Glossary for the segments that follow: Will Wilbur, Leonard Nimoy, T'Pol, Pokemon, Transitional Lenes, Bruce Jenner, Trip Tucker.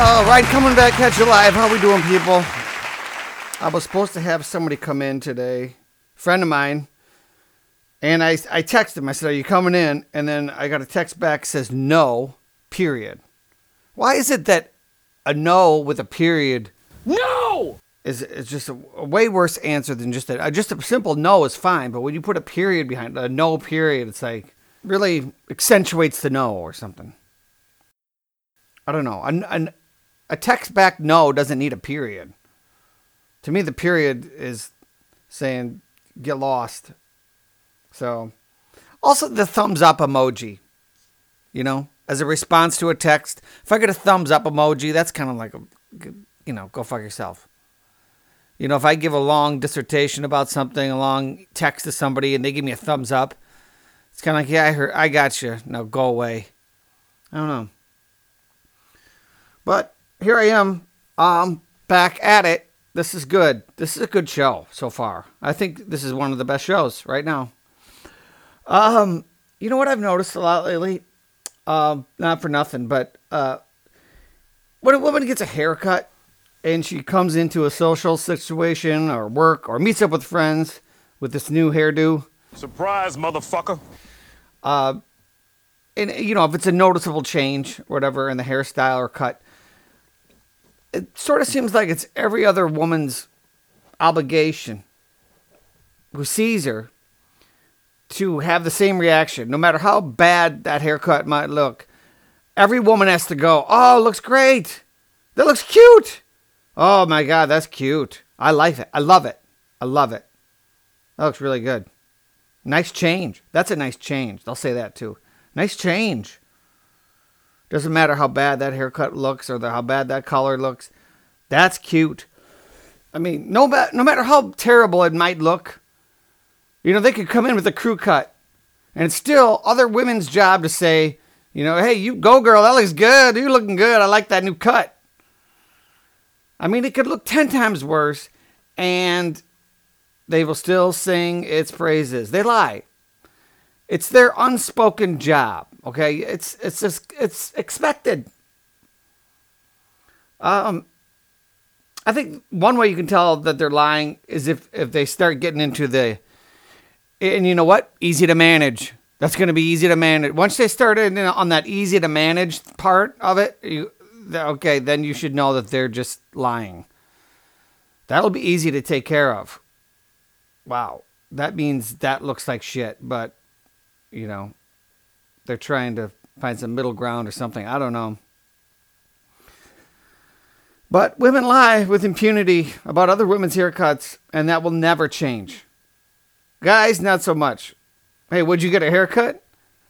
All right, coming back, catch you live. How we doing, people? I was supposed to have somebody come in today, friend of mine, and I texted him. I said, "Are you coming in?" And then I got a text back says no, period. Why is it that a no with a period no is just a way worse answer than just a simple no is fine, but when you put a period behind a no period, it's like really accentuates the no or something. I don't know. A text back no doesn't need a period. To me, the period is saying get lost. So, also the thumbs up emoji, you know, as a response to a text. If I get a thumbs up emoji, that's kind of like, you know, go fuck yourself. You know, if I give a long dissertation about something, a long text to somebody, and they give me a thumbs up, it's kind of like, yeah, I got you. Now go away. I don't know. But here I am, back at it. This is good. This is a good show so far. I think this is one of the best shows right now. You know what I've noticed a lot lately? Not for nothing, but when a woman gets a haircut and she comes into a social situation or work or meets up with friends with this new hairdo. Surprise, motherfucker. And, you know, if it's a noticeable change or whatever in the hairstyle or cut, it sort of seems like it's every other woman's obligation who sees her to have the same reaction, no matter how bad that haircut might look. Every woman has to go, "Oh, looks great. That looks cute. Oh my God, that's cute. I like it. I love it. I love it. That looks really good. Nice change. That's a nice change." They'll say that too. Nice change. Doesn't matter how bad that haircut looks or how bad that collar looks. That's cute. I mean, no matter how terrible it might look, you know, they could come in with a crew cut. And it's still other women's job to say, you know, "Hey, you go, girl. That looks good. You're looking good. I like that new cut." I mean, it could look 10 times worse, and they will still sing its praises. They lie. It's their unspoken job, okay? It's expected. I think one way you can tell that they're lying is if they start getting into the, and you know what? Easy to manage. That's going to be easy to manage. Once they start in on that easy to manage part of it, then you should know that they're just lying. That'll be easy to take care of. Wow. That means that looks like shit, but you know, they're trying to find some middle ground or something. I don't know. But women lie with impunity about other women's haircuts, and that will never change. Guys, not so much. "Hey, would you get a haircut?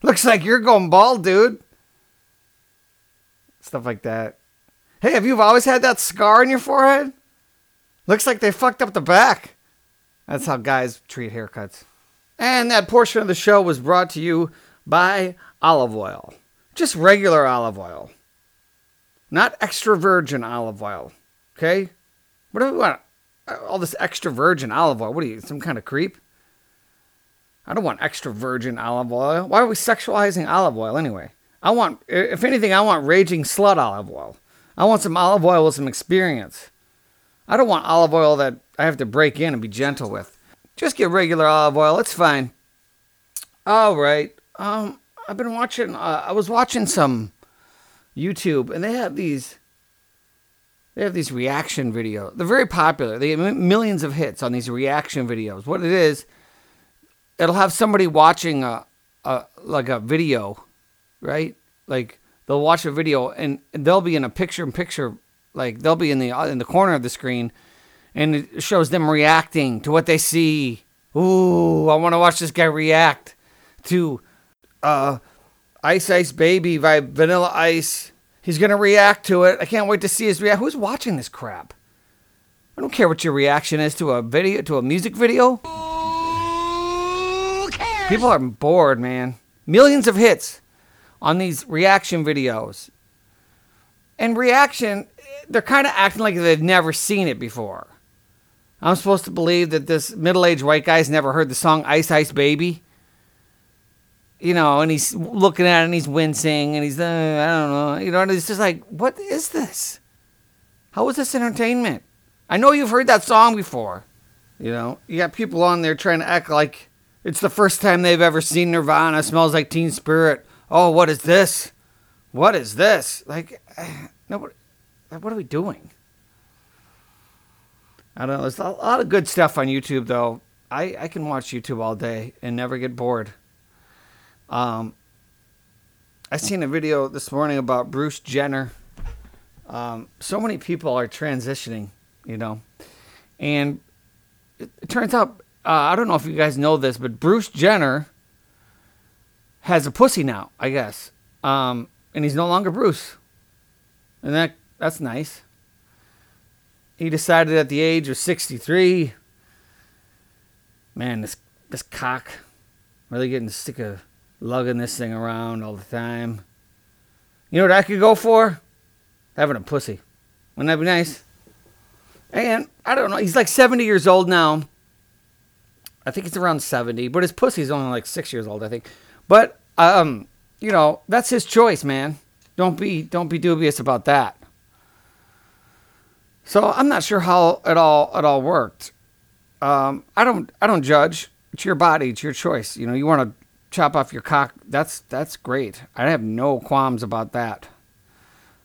Looks like you're going bald, dude." Stuff like that. "Hey, have you always had that scar on your forehead? Looks like they fucked up the back." That's how guys treat haircuts. And that portion of the show was brought to you by olive oil. Just regular olive oil. Not extra virgin olive oil. Okay? What do we want? All this extra virgin olive oil. What are you, some kind of creep? I don't want extra virgin olive oil. Why are we sexualizing olive oil anyway? I want, if anything, I want raging slut olive oil. I want some olive oil with some experience. I don't want olive oil that I have to break in and be gentle with. Just get regular olive oil. It's fine. All right. I've been watching. I was watching some YouTube, and they have these reaction videos. They're very popular. They get millions of hits on these reaction videos. What it is, it'll have somebody watching a video, right? Like they'll watch a video, and they'll be in a picture-in-picture. Like they'll be in the corner of the screen. And it shows them reacting to what they see. Ooh, I want to watch this guy react to Ice Ice Baby by Vanilla Ice. He's going to react to it. I can't wait to see his reaction. Who's watching this crap? I don't care what your reaction is to a video, to a music video. Who cares? People are bored, man. Millions of hits on these reaction videos. And reaction, they're kind of acting like they've never seen it before. I'm supposed to believe that this middle-aged white guy's never heard the song Ice Ice Baby? you know, and he's looking at it and he's wincing and he's, I don't know, you know, and it's just like, what is this? How is this entertainment? I know you've heard that song before. You know, you got people on there trying to act like it's the first time they've ever seen Nirvana, Smells Like Teen Spirit. Oh, what is this? What is this? Like, nobody, what are we doing? I don't know. There's a lot of good stuff on YouTube, though. I can watch YouTube all day and never get bored. I seen a video this morning about Bruce Jenner. So many people are transitioning, you know. And it turns out, I don't know if you guys know this, but Bruce Jenner has a pussy now, I guess. And he's no longer Bruce. And that's nice. He decided at the age of 63, man, this cock, really getting sick of lugging this thing around all the time. You know what I could go for? Having a pussy. Wouldn't that be nice? And, I don't know, he's like 70 years old now. I think it's around 70, but his pussy's only like 6 years old, I think. But, you know, that's his choice, man. Don't be dubious about that. So I'm not sure how it all worked. I don't judge. It's your body. It's your choice. You know, you want to chop off your cock. That's great. I have no qualms about that.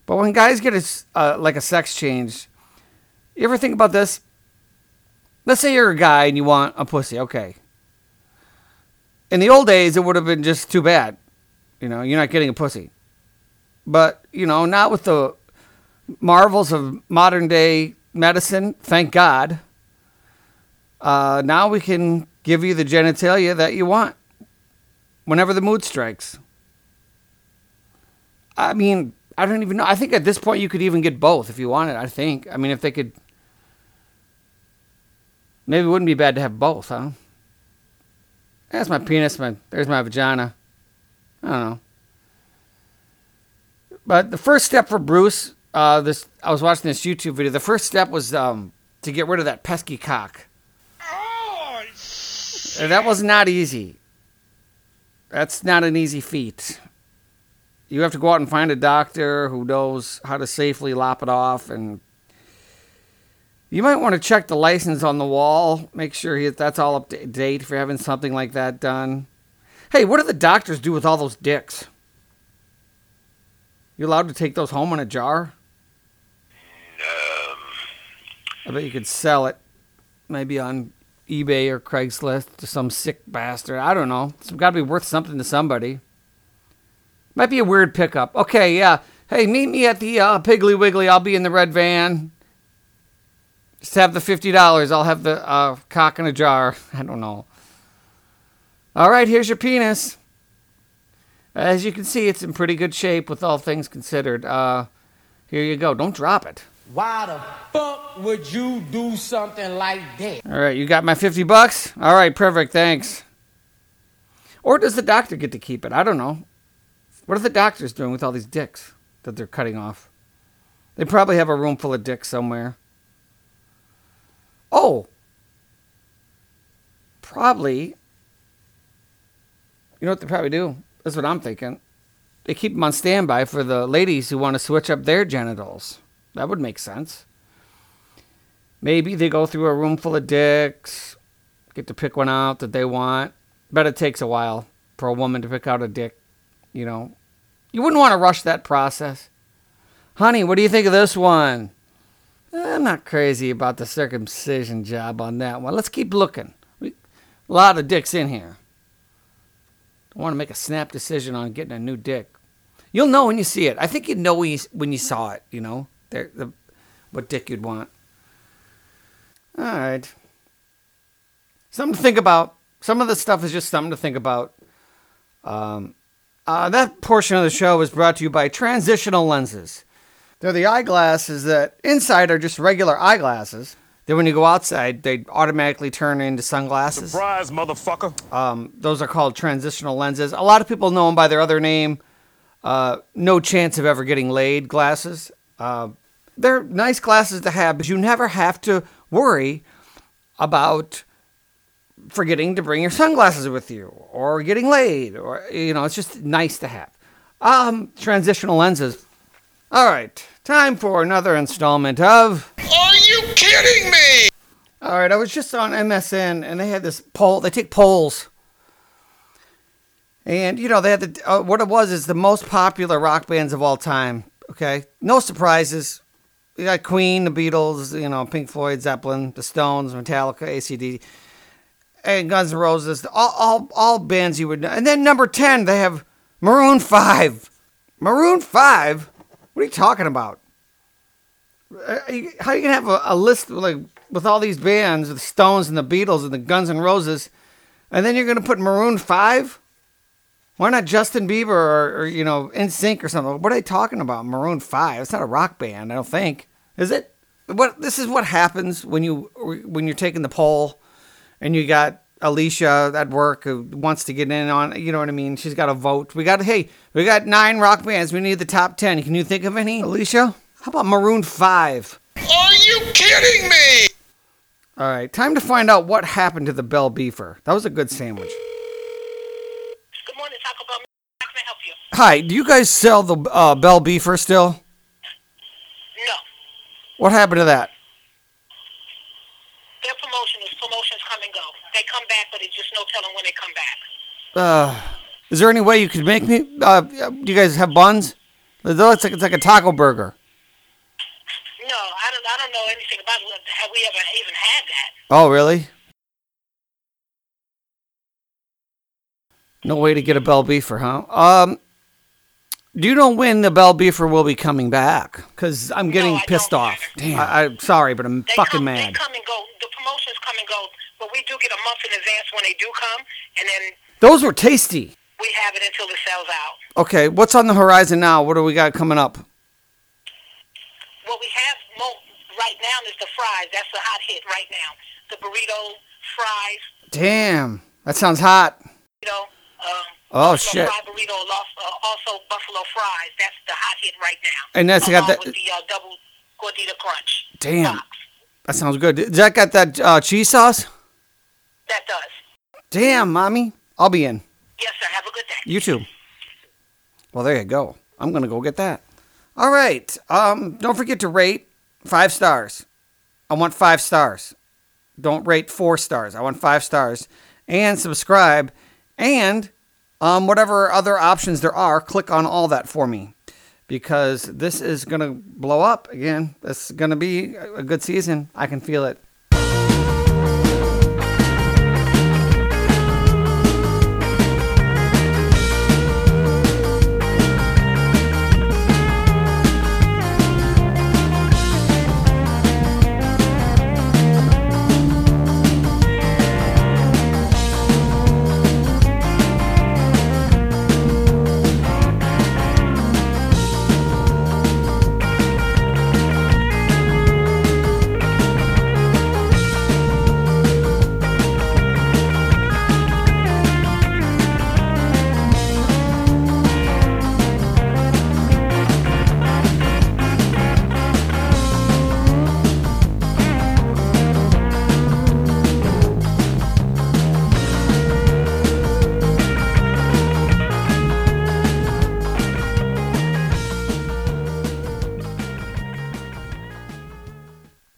But when guys get a sex change, you ever think about this? Let's say you're a guy and you want a pussy. Okay. In the old days, it would have been just too bad. You know, you're not getting a pussy. But, you know, not with the marvels of modern day medicine, thank God. Now we can give you the genitalia that you want whenever the mood strikes. I mean, I don't even know. I think at this point you could even get both if you wanted, I think. I mean, if they could, maybe it wouldn't be bad to have both, huh? That's my penis, there's my vagina. I don't know. But the first step for Bruce, I was watching this YouTube video. The first step was to get rid of that pesky cock. Oh, shit. And that was not easy. That's not an easy feat. You have to go out and find a doctor who knows how to safely lop it off. And you might want to check the license on the wall. Make sure that's all up to date if you're having something like that done. Hey, what do the doctors do with all those dicks? You allowed to take those home in a jar? I bet you could sell it. Maybe on eBay or Craigslist to some sick bastard. I don't know. It's got to be worth something to somebody. Might be a weird pickup. Okay, yeah. Hey, meet me at the Piggly Wiggly. I'll be in the red van. Just have the $50. I'll have the cock in a jar. I don't know. All right, here's your penis. As you can see, it's in pretty good shape with all things considered. Here you go. Don't drop it. Why the fuck would you do something like that? All right, you got my $50? All right, perfect, thanks. Or does the doctor get to keep it? I don't know. What are the doctors doing with all these dicks that they're cutting off? They probably have a room full of dicks somewhere. Oh. Probably. You know what they probably do? That's what I'm thinking. They keep them on standby for the ladies who want to switch up their genitals. That would make sense. Maybe they go through a room full of dicks, get to pick one out that they want. Bet it takes a while for a woman to pick out a dick, you know. You wouldn't want to rush that process. Honey, what do you think of this one? I'm not crazy about the circumcision job on that one. Let's keep looking. A lot of dicks in here. I want to make a snap decision on getting a new dick. You'll know when you see it. I think you'd know when you saw it, you know, what dick you'd want. All right. Something to think about. Some of the stuff is just something to think about. That portion of the show is brought to you by Transitional Lenses. They're the eyeglasses that inside are just regular eyeglasses. Then when you go outside, they automatically turn into sunglasses. Surprise, motherfucker. Those are called transitional lenses. A lot of people know them by their other name. No chance of ever getting laid glasses. They're nice glasses to have, but you never have to worry about forgetting to bring your sunglasses with you, or getting laid, or, you know, it's just nice to have. Transitional lenses. All right, time for another installment of... Are you kidding me? All right, I was just on MSN, and they had this poll. They take polls. And, you know, they had the... what it was is the most popular rock bands of all time, okay? No surprises. You got Queen, the Beatles, you know, Pink Floyd, Zeppelin, the Stones, Metallica, AC/DC, and Guns N' Roses. All bands you would know. And then number 10, they have Maroon 5. Maroon 5? What are you talking about? How are you going to have a list like with all these bands, the Stones and the Beatles and the Guns N' Roses, and then you're going to put Maroon 5? Why not Justin Bieber or you know, NSYNC or something? What are they talking about? Maroon 5? It's not a rock band, I don't think. Is it? This is what happens when you're taking the poll and you got Alicia at work who wants to get in on, you know what I mean? She's got a vote. We got 9 rock bands. We need the top 10. Can you think of any, Alicia? How about Maroon 5? Are you kidding me? All right, time to find out what happened to the Bell Beefer. That was a good sandwich. Hi, do you guys sell the Bell Beefer still? No. What happened to that? Their promotions come and go. They come back, but it's just no telling when they come back. Is there any way you could make me? Do you guys have buns? It's like a taco burger. No, I don't know anything about it. Have we ever even had that? Oh, really? No way to get a Bell Beefer, huh? Do you know when the Bell Beefer will be coming back? Because I'm getting pissed off. Damn. I'm sorry, but I'm fucking mad. They come and go. The promotions come and go, but we do get a month in advance when they do come, and then... Those were tasty. We have it until it sells out. Okay, what's on the horizon now? What do we got coming up? What we have right now is the fries. That's the hot hit right now. The burrito, fries. Damn, that sounds hot. You know... oh shit! Burrito, also buffalo fries. That's the hot hit right now. And that's got that with the double gordita crunch. Damn, that sounds good. Does that got that cheese sauce? That does. Damn, mommy, I'll be in. Yes, sir. Have a good day. You too. Well, there you go. I'm gonna go get that. All right. Don't forget to rate 5 stars. I want 5 stars. Don't rate 4 stars. I want 5 stars. And subscribe. And whatever other options there are, click on all that for me, because this is going to blow up again. It's going to be a good season. I can feel it.